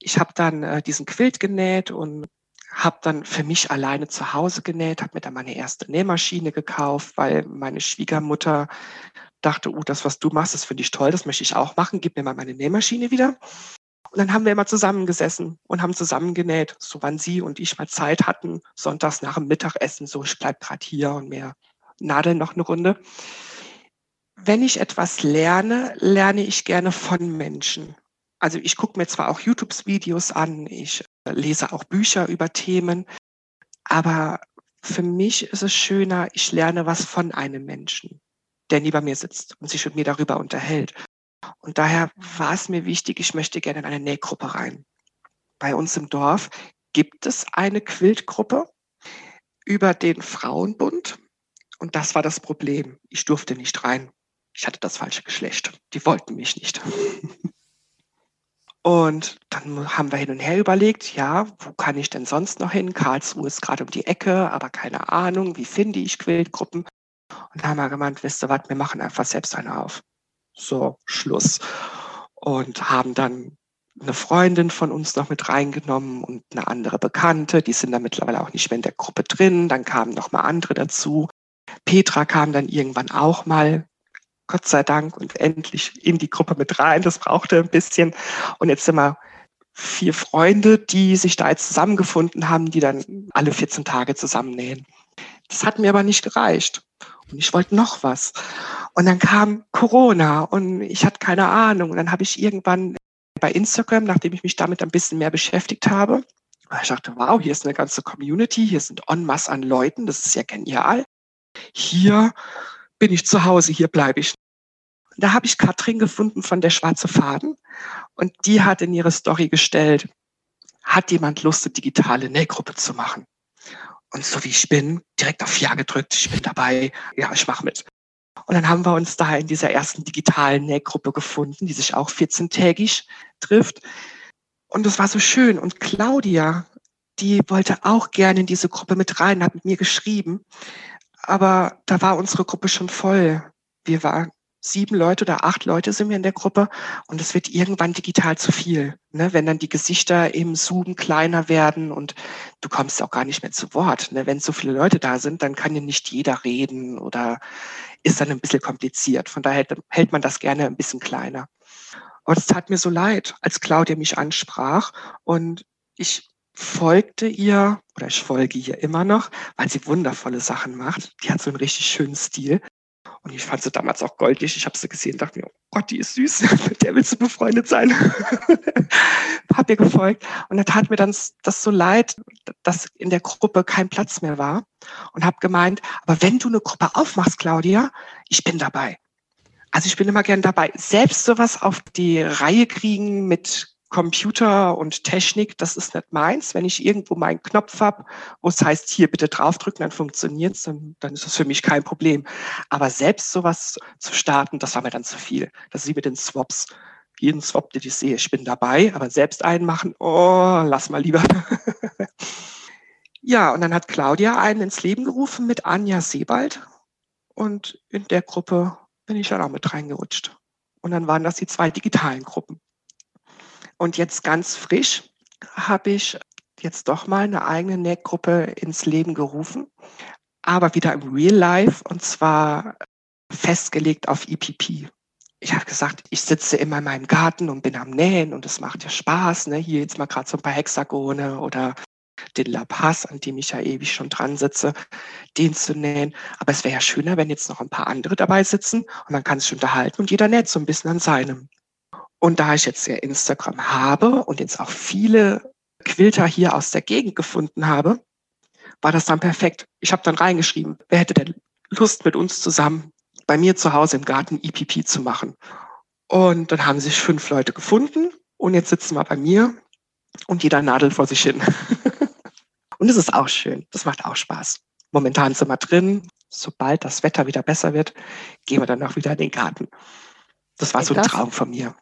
ich habe dann äh, diesen Quilt genäht und habe dann für mich alleine zu Hause genäht, habe mir dann meine erste Nähmaschine gekauft, weil meine Schwiegermutter dachte, oh, das, was du machst, das finde ich toll, das möchte ich auch machen, gib mir mal meine Nähmaschine wieder. Und dann haben wir immer zusammengesessen und haben zusammengenäht, so wann sie und ich mal Zeit hatten, sonntags nach dem Mittagessen, so ich bleibe gerade hier und mir nadeln noch eine Runde. Wenn ich etwas lerne, lerne ich gerne von Menschen. Also ich gucke mir zwar auch YouTube-Videos an, ich lese auch Bücher über Themen, aber für mich ist es schöner, ich lerne was von einem Menschen, der neben mir sitzt und sich mit mir darüber unterhält. Und daher war es mir wichtig, ich möchte gerne in eine Nähgruppe rein. Bei uns im Dorf gibt es eine Quiltgruppe über den Frauenbund und das war das Problem. Ich durfte nicht rein. Ich hatte das falsche Geschlecht. Die wollten mich nicht. Und dann haben wir hin und her überlegt, ja, wo kann ich denn sonst noch hin? Karlsruhe ist gerade um die Ecke, aber keine Ahnung, wie finde ich Quiltgruppen? Und da haben wir gemeint, wisst ihr was, wir machen einfach selbst eine auf. So, Schluss. Und haben dann eine Freundin von uns noch mit reingenommen und eine andere Bekannte. Die sind dann mittlerweile auch nicht mehr in der Gruppe drin. Dann kamen noch mal andere dazu. Petra kam dann irgendwann auch mal, Gott sei Dank, und endlich in die Gruppe mit rein. Das brauchte ein bisschen. Und jetzt sind wir vier Freunde, die sich da jetzt zusammengefunden haben, die dann alle vierzehn Tage zusammennähen. Das hat mir aber nicht gereicht. Und ich wollte noch was. Und dann kam Corona und ich hatte keine Ahnung. Und dann habe ich irgendwann bei Instagram, nachdem ich mich damit ein bisschen mehr beschäftigt habe, ich dachte, wow, hier ist eine ganze Community, hier sind en masse an Leuten, das ist ja genial. Hier bin ich zu Hause, hier bleibe ich. Und da habe ich Katrin gefunden von der Schwarze Faden und die hat in ihre Story gestellt, hat jemand Lust, eine digitale Nähgruppe zu machen? Und so wie ich bin, direkt auf Ja gedrückt, ich bin dabei, ja, ich mache mit. Und dann haben wir uns da in dieser ersten digitalen Nähgruppe gefunden, die sich auch vierzehntägig trifft. Und das war so schön. Und Claudia, die wollte auch gerne in diese Gruppe mit rein, hat mit mir geschrieben. Aber da war unsere Gruppe schon voll. Wir waren sieben Leute oder acht Leute sind wir in der Gruppe. Und es wird irgendwann digital zu viel, ne? Wenn dann die Gesichter im Zoom kleiner werden und du kommst auch gar nicht mehr zu Wort. Ne? Wenn so viele Leute da sind, dann kann ja nicht jeder reden oder ist dann ein bisschen kompliziert. Von daher hält man das gerne ein bisschen kleiner. Aber es tat mir so leid, als Claudia mich ansprach und ich folgte ihr, oder ich folge ihr immer noch, weil sie wundervolle Sachen macht. Die hat so einen richtig schönen Stil. Und ich fand sie damals auch goldig. Ich habe sie gesehen und dachte mir, oh Gott, die ist süß, mit der willst du befreundet sein. Hab ihr gefolgt. Und da tat mir dann das so leid, dass in der Gruppe kein Platz mehr war. Und habe gemeint, aber wenn du eine Gruppe aufmachst, Claudia, ich bin dabei. Also ich bin immer gern dabei. Selbst sowas auf die Reihe kriegen mit Computer und Technik, das ist nicht meins. Wenn ich irgendwo meinen Knopf habe, wo es heißt, hier bitte draufdrücken, dann funktioniert es, dann, dann ist das für mich kein Problem. Aber selbst sowas zu starten, das war mir dann zu viel. Das ist wie mit den Swaps. Jeden Swap, den ich sehe, ich bin dabei, aber selbst einen machen, oh, lass mal lieber. Ja, und dann hat Claudia einen ins Leben gerufen mit Anja Sebald. Und in der Gruppe bin ich dann auch mit reingerutscht. Und dann waren das die zwei digitalen Gruppen. Und jetzt ganz frisch habe ich jetzt doch mal eine eigene Nähgruppe ins Leben gerufen, aber wieder im Real Life, und zwar festgelegt auf E P P. Ich habe gesagt, ich sitze immer in meinem Garten und bin am Nähen und es macht ja Spaß. Ne? Hier jetzt mal gerade so ein paar Hexagone oder den La Paz, an dem ich ja ewig schon dran sitze, den zu nähen. Aber es wäre ja schöner, wenn jetzt noch ein paar andere dabei sitzen und man kann sich unterhalten und jeder näht so ein bisschen an seinem. Und da ich jetzt ja Instagram habe und jetzt auch viele Quilter hier aus der Gegend gefunden habe, war das dann perfekt. Ich habe dann reingeschrieben, wer hätte denn Lust, mit uns zusammen bei mir zu Hause im Garten E P P zu machen. Und dann haben sich fünf Leute gefunden und jetzt sitzen wir bei mir und jeder nadelt vor sich hin. Und das ist auch schön, das macht auch Spaß. Momentan sind wir drin, sobald das Wetter wieder besser wird, gehen wir dann auch wieder in den Garten. Das war so ein Traum von mir.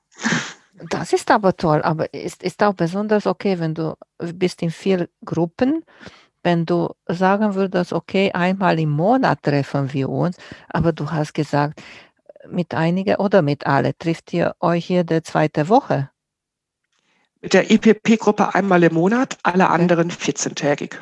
Das ist aber toll, aber ist, ist auch besonders okay, wenn du bist in vielen Gruppen, wenn du sagen würdest, okay, einmal im Monat treffen wir uns, aber du hast gesagt, mit einigen oder mit alle trifft ihr euch jede zweite Woche? Mit der E P P-Gruppe einmal im Monat, alle anderen vierzehntägig.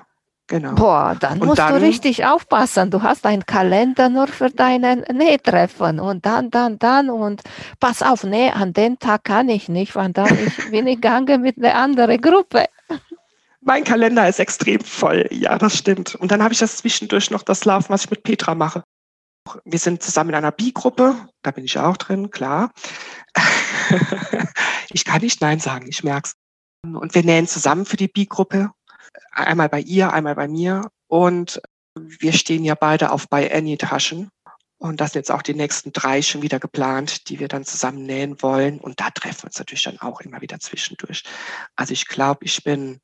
Genau. Boah, dann und musst dann, du richtig aufpassen. Du hast einen Kalender nur für deinen Nähtreffen und dann, dann, dann und pass auf, nee, an dem Tag kann ich nicht, weil dann ich bin ich gegangen mit einer anderen Gruppe. Mein Kalender ist extrem voll, ja, das stimmt. Und dann habe ich das zwischendurch noch das Laufen, was ich mit Petra mache. Wir sind zusammen in einer Bi-Gruppe, da bin ich auch drin, klar. Ich kann nicht Nein sagen, ich merke es. Und wir nähen zusammen für die Bi-Gruppe. Einmal bei ihr, einmal bei mir. Und wir stehen ja beide auf Buy Any Taschen. Und das sind jetzt auch die nächsten drei schon wieder geplant, die wir dann zusammen nähen wollen. Und da treffen wir uns natürlich dann auch immer wieder zwischendurch. Also ich glaube, ich bin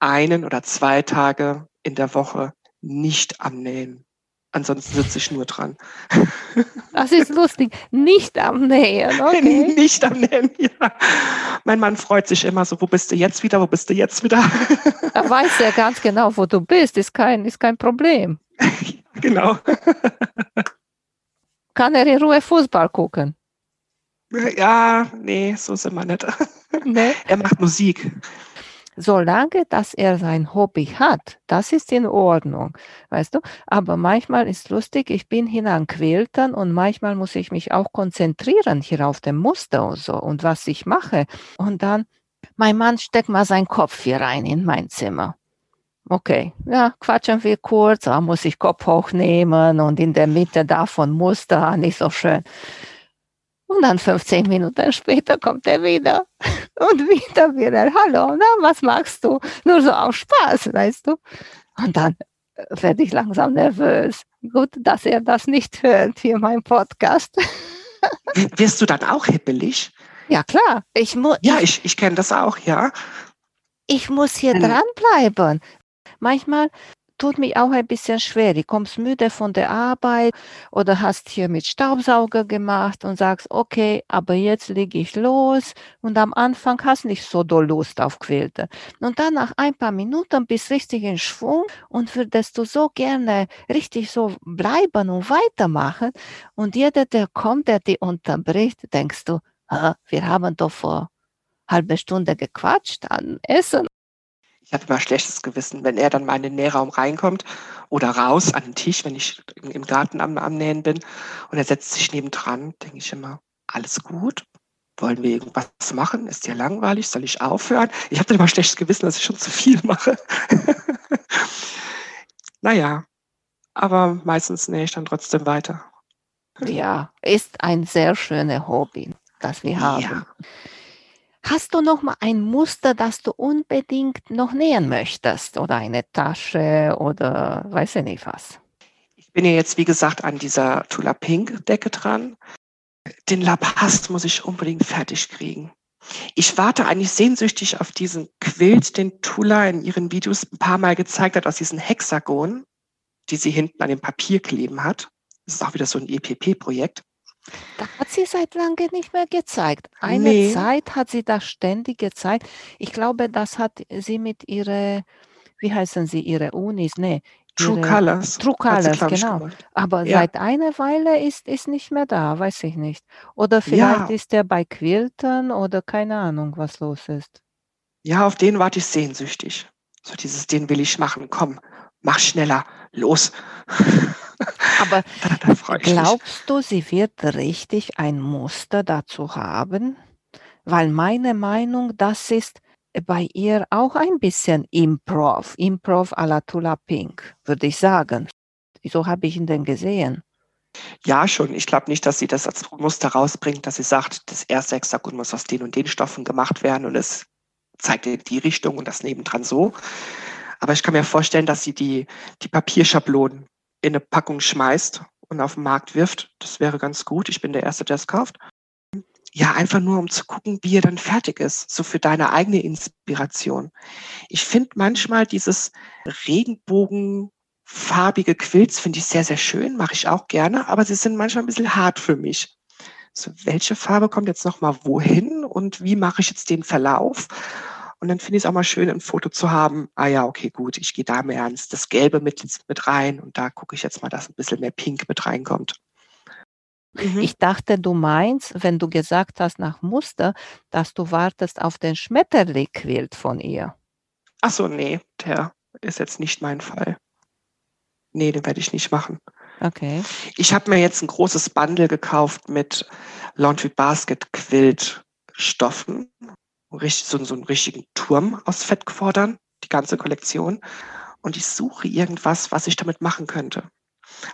einen oder zwei Tage in der Woche nicht am Nähen. Ansonsten sitze ich nur dran. Das ist lustig. Nicht am Nähen, okay? Nicht am Nähen, ja. Mein Mann freut sich immer so, wo bist du jetzt wieder, wo bist du jetzt wieder? Da weiß er ganz genau, wo du bist. Ist kein, ist kein Problem. Genau. Kann er in Ruhe Fußball gucken? Ja, nee, so sind wir nicht. Nee. Er macht Musik. Solange, dass er sein Hobby hat, das ist in Ordnung, weißt du? Aber manchmal ist lustig, ich bin hin an Quiltern und manchmal muss ich mich auch konzentrieren hier auf dem Muster und so und was ich mache. Und dann, mein Mann steckt mal seinen Kopf hier rein in mein Zimmer. Okay, ja, quatschen wir kurz, da muss ich Kopf hochnehmen und in der Mitte davon Muster, nicht so schön. Und dann fünfzehn Minuten später kommt er wieder. Und wieder wieder, hallo, na, was machst du? Nur so auf Spaß, weißt du? Und dann werde ich langsam nervös. Gut, dass er das nicht hört, hier mein Podcast. Wirst du dann auch hippelig? Ja, klar. Ich mu- ja, ich, ich kenne das auch, ja. Ich muss hier hm. dranbleiben. Manchmal tut mich auch ein bisschen schwer. Du kommst müde von der Arbeit oder hast hier mit Staubsauger gemacht und sagst, okay, aber jetzt lege ich los. Und am Anfang hast du nicht so doll Lust auf Quilten. Und dann nach ein paar Minuten bist du richtig in Schwung und würdest du so gerne richtig so bleiben und weitermachen. Und jeder, der kommt, der dich unterbricht, denkst du, wir haben doch vor halbe Stunde gequatscht an Essen. Ich habe immer schlechtes Gewissen, wenn er dann mal in den Nähraum reinkommt oder raus an den Tisch, wenn ich im Garten am, am Nähen bin und er setzt sich nebendran, denke ich immer, alles gut, wollen wir irgendwas machen, ist dir langweilig, soll ich aufhören? Ich habe dann immer schlechtes Gewissen, dass ich schon zu viel mache. Naja, aber meistens nähe ich dann trotzdem weiter. Ja, ist ein sehr schönes Hobby, das wir haben. Ja. Hast du noch mal ein Muster, das du unbedingt noch nähen möchtest? Oder eine Tasche oder weiß ich nicht was? Ich bin ja jetzt, wie gesagt, an dieser Tula Pink Decke dran. Den Lapaz muss ich unbedingt fertig kriegen. Ich warte eigentlich sehnsüchtig auf diesen Quilt, den Tula in ihren Videos ein paar Mal gezeigt hat, aus diesen Hexagonen, die sie hinten an dem Papier kleben hat. Das ist auch wieder so ein E P P-Projekt. Da hat sie seit langem nicht mehr gezeigt. Eine nee. Zeit hat sie das ständig gezeigt. Ich glaube, das hat sie mit ihrer, wie heißen sie, ihre Unis, nee. True Colors. True Colors, genau. Aber ja. seit einer Weile ist ist nicht mehr da, weiß ich nicht. Oder vielleicht ja. ist der bei Quiltern oder keine Ahnung, was los ist. Ja, auf den warte ich sehnsüchtig. So dieses, den will ich machen, komm, mach schneller, los. Aber da, da glaubst du, sie wird richtig ein Muster dazu haben? Weil meine Meinung, das ist bei ihr auch ein bisschen Improv, Improv à la Tula Pink, würde ich sagen. Wieso habe ich ihn denn gesehen? Ja, schon. Ich glaube nicht, dass sie das als Muster rausbringt, dass sie sagt, das erste Hexagon muss aus den und den Stoffen gemacht werden und es zeigt in die Richtung und das nebendran so. Aber ich kann mir vorstellen, dass sie die, die Papierschablonen in eine Packung schmeißt und auf den Markt wirft. Das wäre ganz gut. Ich bin der Erste, der es kauft. Ja, einfach nur, um zu gucken, wie er dann fertig ist. So für deine eigene Inspiration. Ich finde manchmal dieses regenbogenfarbige Quilts, finde ich sehr, sehr schön. Mache ich auch gerne. Aber sie sind manchmal ein bisschen hart für mich. So, welche Farbe kommt jetzt nochmal wohin? Und wie mache ich jetzt den Verlauf? Und dann finde ich es auch mal schön, ein Foto zu haben. Ah ja, okay, gut, ich gehe da mehr ans das Gelbe mit, mit rein. Und da gucke ich jetzt mal, dass ein bisschen mehr Pink mit reinkommt. Mhm. Ich dachte, du meinst, wenn du gesagt hast nach Muster, dass du wartest auf den Schmetterling-Quilt von ihr. Ach so, nee, der ist jetzt nicht mein Fall. Nee, den werde ich nicht machen. Okay. Ich habe mir jetzt ein großes Bundle gekauft mit Laundry Basket Quilt Stoffen. Richtig, so, so einen richtigen Turm aus Fettquadern, die ganze Kollektion. Und ich suche irgendwas, was ich damit machen könnte.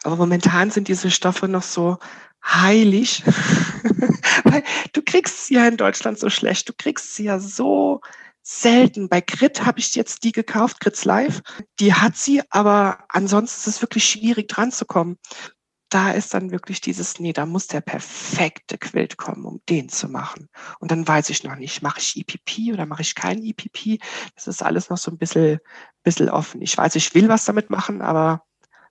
Aber momentan sind diese Stoffe noch so heilig, weil du kriegst sie ja in Deutschland so schlecht, du kriegst sie ja so selten. Bei Grit habe ich jetzt die gekauft, Grits Life, die hat sie, aber ansonsten ist es wirklich schwierig dran zu kommen. Da ist dann wirklich dieses, nee, da muss der perfekte Quilt kommen, um den zu machen. Und dann weiß ich noch nicht, mache ich E P P oder mache ich kein E P P? Das ist alles noch so ein bisschen, bisschen offen. Ich weiß, ich will was damit machen, aber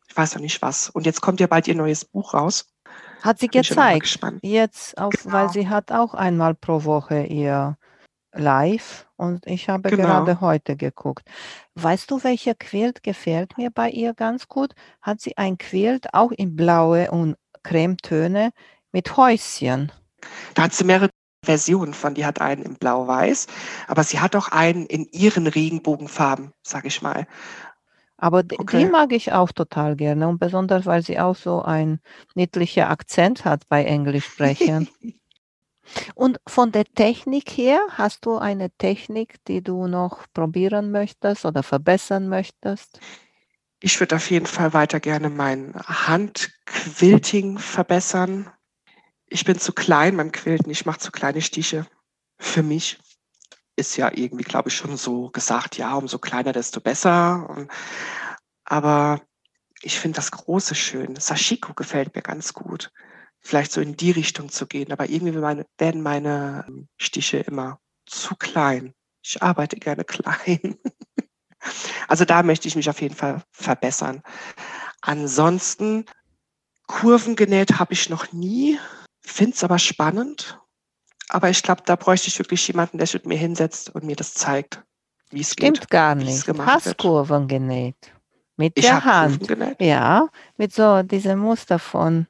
ich weiß noch nicht was. Und jetzt kommt ja bald ihr neues Buch raus. Hat sie gezeigt. Jetzt, auf, genau. Weil sie hat auch einmal pro Woche ihr Live und ich habe genau. gerade heute geguckt. Weißt du, welcher Quilt gefällt mir bei ihr ganz gut? Hat sie ein Quilt auch in blaue und Cremetöne mit Häuschen. Da hat sie mehrere Versionen von. Die hat einen in blau-weiß, aber sie hat auch einen in ihren Regenbogenfarben, sage ich mal. Aber okay. die mag ich auch total gerne und besonders, weil sie auch so einen niedlichen Akzent hat bei Englischsprechern. Und von der Technik her, hast du eine Technik, die du noch probieren möchtest oder verbessern möchtest? Ich würde auf jeden Fall weiter gerne mein Handquilting verbessern. Ich bin zu klein beim Quilten, ich mache zu kleine Stiche für mich. Ist ja irgendwie, glaube ich, schon so gesagt, ja, umso kleiner, desto besser. Und, aber ich finde das Große schön. Sashiko gefällt mir ganz gut. Vielleicht so in die Richtung zu gehen. Aber irgendwie meine, werden meine Stiche immer zu klein. Ich arbeite gerne klein. Also da möchte ich mich auf jeden Fall verbessern. Ansonsten, Kurven genäht habe ich noch nie. Finde es aber spannend. Aber ich glaube, da bräuchte ich wirklich jemanden, der sich mit mir hinsetzt und mir das zeigt, wie es geht. Stimmt gar nicht. Du hast Kurven genäht. Mit der Hand. Ich habe Kurven genäht. Ja, mit so diesem Muster von...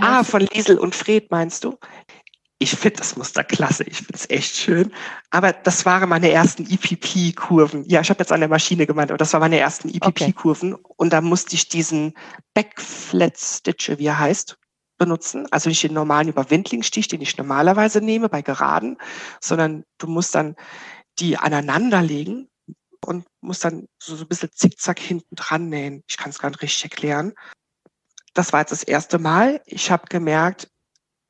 Ah, von Liesel und Fred meinst du? Ich finde das Muster klasse. Ich finde es echt schön. Aber das waren meine ersten E P P-Kurven. Ja, ich habe jetzt an der Maschine gemeint, aber das waren meine ersten E P P-Kurven. Okay. Und da musste ich diesen Backflat-Stitch, wie er heißt, benutzen, also nicht den normalen Überwindlingsstich, den ich normalerweise nehme bei Geraden, sondern du musst dann die aneinanderlegen und musst dann so, so ein bisschen zickzack hinten dran nähen. Ich kann es gar nicht richtig erklären. das war jetzt das erste Mal. Ich habe gemerkt,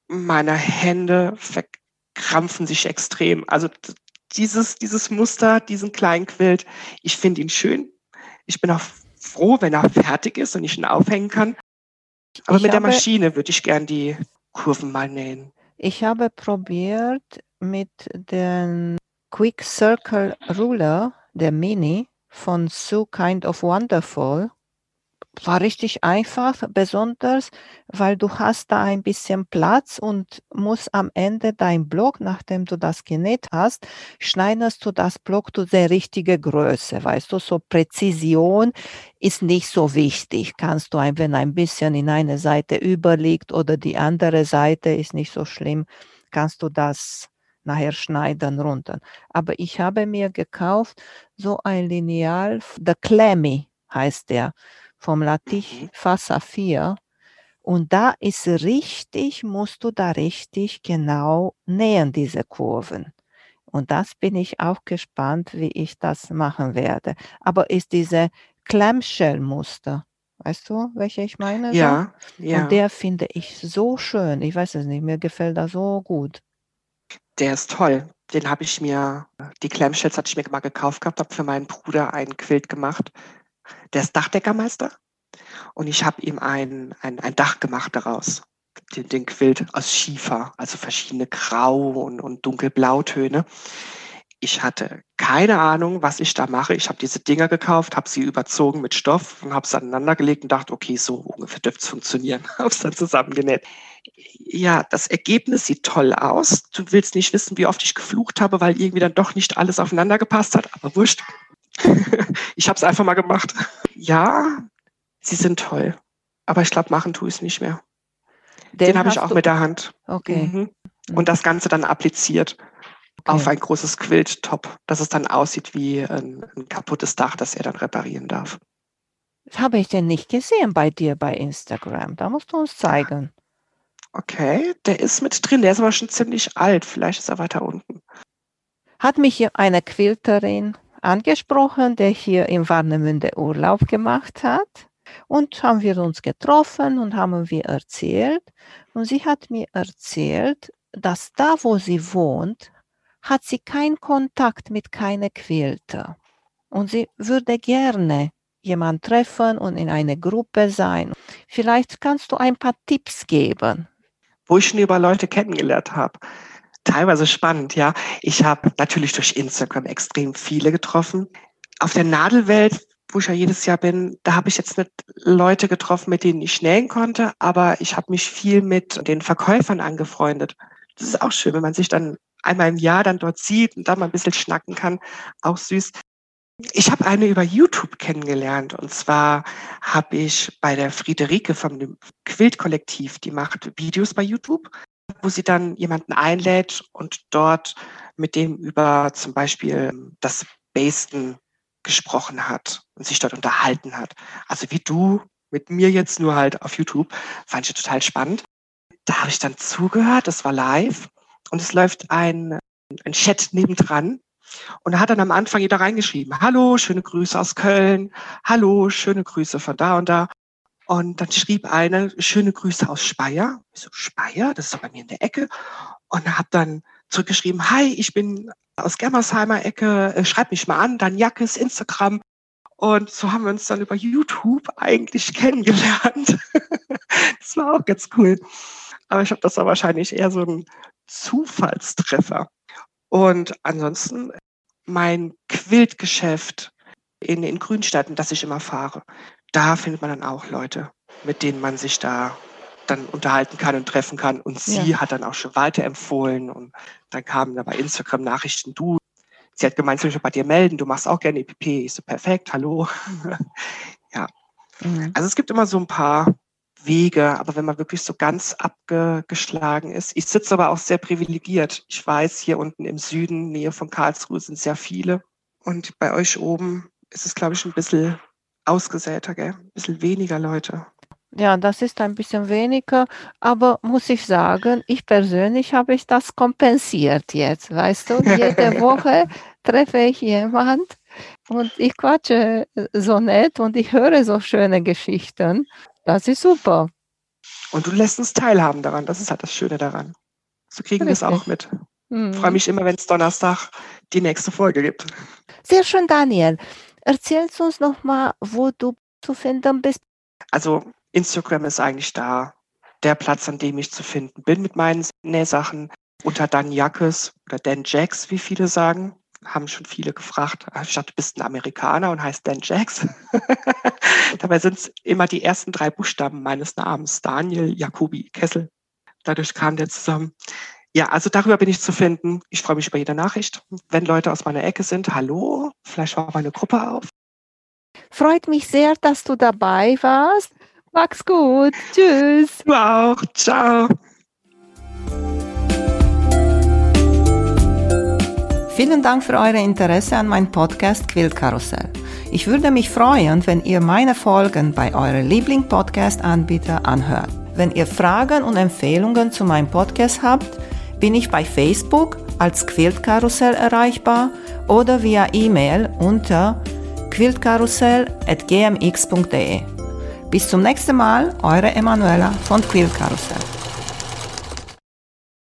meine Hände verkrampfen sich extrem. Also dieses, dieses Muster, diesen kleinen Quilt, ich finde ihn schön. Ich bin auch froh, wenn er fertig ist und ich ihn aufhängen kann. Aber ich mit der Maschine würde ich gern die Kurven mal nähen. Ich habe probiert mit dem Quick Circle Ruler, der Mini von Sue Kind of Wonderful. War richtig einfach, besonders, weil du hast da ein bisschen Platz und musst am Ende dein Block, nachdem du das genäht hast, schneidest du das Block zu der richtigen Größe, weißt du, so Präzision ist nicht so wichtig, kannst du, wenn ein bisschen in eine Seite überliegt oder die andere Seite ist nicht so schlimm, kannst du das nachher schneiden runter. Aber ich habe mir gekauft, so ein Lineal, der Clammy heißt der, vom Latich Fassa vier, und da ist richtig, musst du da richtig genau nähen, diese Kurven. Und das bin ich auch gespannt, wie ich das machen werde. Aber ist diese Clamshell-Muster, weißt du, welche ich meine? Ja, ja. Und der finde ich so schön, ich weiß es nicht, mir gefällt er so gut. Der ist toll, den habe ich mir, die Clamshells hatte ich mir mal gekauft gehabt, habe für meinen Bruder einen Quilt gemacht. Der ist Dachdeckermeister und ich habe ihm ein, ein, ein Dach gemacht daraus, den, den Quilt aus Schiefer, also verschiedene Grau- und, und Dunkelblautöne. Ich hatte keine Ahnung, was ich da mache. Ich habe diese Dinger gekauft, habe sie überzogen mit Stoff und habe es aneinandergelegt und dachte, okay, so ungefähr dürfte es funktionieren. Habe es dann zusammengenäht. Ja, das Ergebnis sieht toll aus. Du willst nicht wissen, wie oft ich geflucht habe, weil irgendwie dann doch nicht alles aufeinander gepasst hat, aber wurscht. Ich habe es einfach mal gemacht. Ja, sie sind toll. Aber ich glaube, machen tue ich es nicht mehr. Den, Den habe ich auch du? mit der Hand. Okay. Mhm. Und das Ganze dann appliziert okay. auf ein großes Quilt-Top, dass es dann aussieht wie ein, ein kaputtes Dach, das er dann reparieren darf. Das habe ich denn nicht gesehen bei dir bei Instagram. Da musst du uns zeigen. Okay, der ist mit drin. Der ist aber schon ziemlich alt. Vielleicht ist er weiter unten. Hat mich eine Quilterin angesprochen, der hier in Warnemünde Urlaub gemacht hat, und haben wir uns getroffen und haben wir erzählt, und sie hat mir erzählt, dass da, wo sie wohnt, hat sie keinen Kontakt mit keine Quilter und sie würde gerne jemanden treffen und in eine Gruppe sein. Vielleicht kannst du ein paar Tipps geben. Wo ich schon über Leute kennengelernt habe. Teilweise spannend, ja. Ich habe natürlich durch Instagram extrem viele getroffen. Auf der Nadelwelt, wo ich ja jedes Jahr bin, da habe ich jetzt nicht Leute getroffen, mit denen ich nähen konnte, aber ich habe mich viel mit den Verkäufern angefreundet. Das ist auch schön, wenn man sich dann einmal im Jahr dann dort sieht und da mal ein bisschen schnacken kann. Auch süß. Ich habe eine über YouTube kennengelernt, und zwar habe ich bei der Friederike vom Quilt-Kollektiv, die macht Videos bei YouTube, wo sie dann jemanden einlädt und dort mit dem über zum Beispiel das Basten gesprochen hat und sich dort unterhalten hat. Also wie du mit mir jetzt, nur halt auf YouTube, fand ich total spannend. Da habe ich dann zugehört, das war live, und es läuft ein, ein Chat nebendran, und da hat dann am Anfang jeder reingeschrieben, hallo, schöne Grüße aus Köln, hallo, schöne Grüße von da und da. Und dann schrieb eine, schöne Grüße aus Speyer. Ich so, Speyer, das ist doch bei mir in der Ecke. Und habe dann zurückgeschrieben, hi, ich bin aus Germersheimer Ecke, schreib mich mal an, Dan Jaks, Instagram. Und so haben wir uns dann über YouTube eigentlich kennengelernt. Das war auch ganz cool. Aber ich glaube, das war wahrscheinlich eher so ein Zufallstreffer. Und ansonsten mein Quiltgeschäft in, in Grünstadt, das ich immer fahre. Da findet man dann auch Leute, mit denen man sich da dann unterhalten kann und treffen kann. Und sie ja. hat dann auch schon weiterempfohlen. Und dann kamen da bei Instagram Nachrichten, du, sie hat gemeint, soll ich mich bei dir melden, du machst auch gerne E P P. Ich so, perfekt, hallo. Ja, mhm. Also es gibt immer so ein paar Wege, aber wenn man wirklich so ganz abgeschlagen ist. Ich sitze aber auch sehr privilegiert. Ich weiß, hier unten im Süden, Nähe von Karlsruhe, sind sehr viele. Und bei euch oben ist es, glaube ich, ein bisschen ausgesäter, gell? Ein bisschen weniger Leute. Ja, das ist ein bisschen weniger, aber muss ich sagen, ich persönlich habe ich das kompensiert jetzt, weißt du? Jede Woche treffe ich jemanden und ich quatsche so nett und ich höre so schöne Geschichten. Das ist super. Und du lässt uns teilhaben daran. Das ist halt das Schöne daran. So kriegen wir es auch mit. Hm. Ich freue mich immer, wenn es Donnerstag die nächste Folge gibt. Sehr schön, Daniel. Erzählst uns nochmal, wo du zu finden bist. Also Instagram ist eigentlich da. Der Platz, an dem ich zu finden bin mit meinen Nähsachen. Unter Dan Jaks oder Dan Jaks, wie viele sagen. Haben schon viele gefragt, statt du bist ein Amerikaner und heißt Dan Jaks. Dabei sind es immer die ersten drei Buchstaben meines Namens. Daniel Jacobi Kessel. Dadurch kam der zusammen. Ja, also darüber bin ich zu finden. Ich freue mich über jede Nachricht. Wenn Leute aus meiner Ecke sind, hallo, vielleicht war meine Gruppe auf. Freut mich sehr, dass du dabei warst. Mach's gut. Tschüss. Du auch. Ciao. Vielen Dank für euer Interesse an meinem Podcast Quilt Karussell. Ich würde mich freuen, wenn ihr meine Folgen bei eurem Liebling-Podcast-Anbieter anhört. Wenn ihr Fragen und Empfehlungen zu meinem Podcast habt, bin ich bei Facebook als Quilt Karussell erreichbar oder via E-Mail unter quiltkarussell at g m x punkt d e. Bis zum nächsten Mal, eure Emanuela von Quilt Karussell.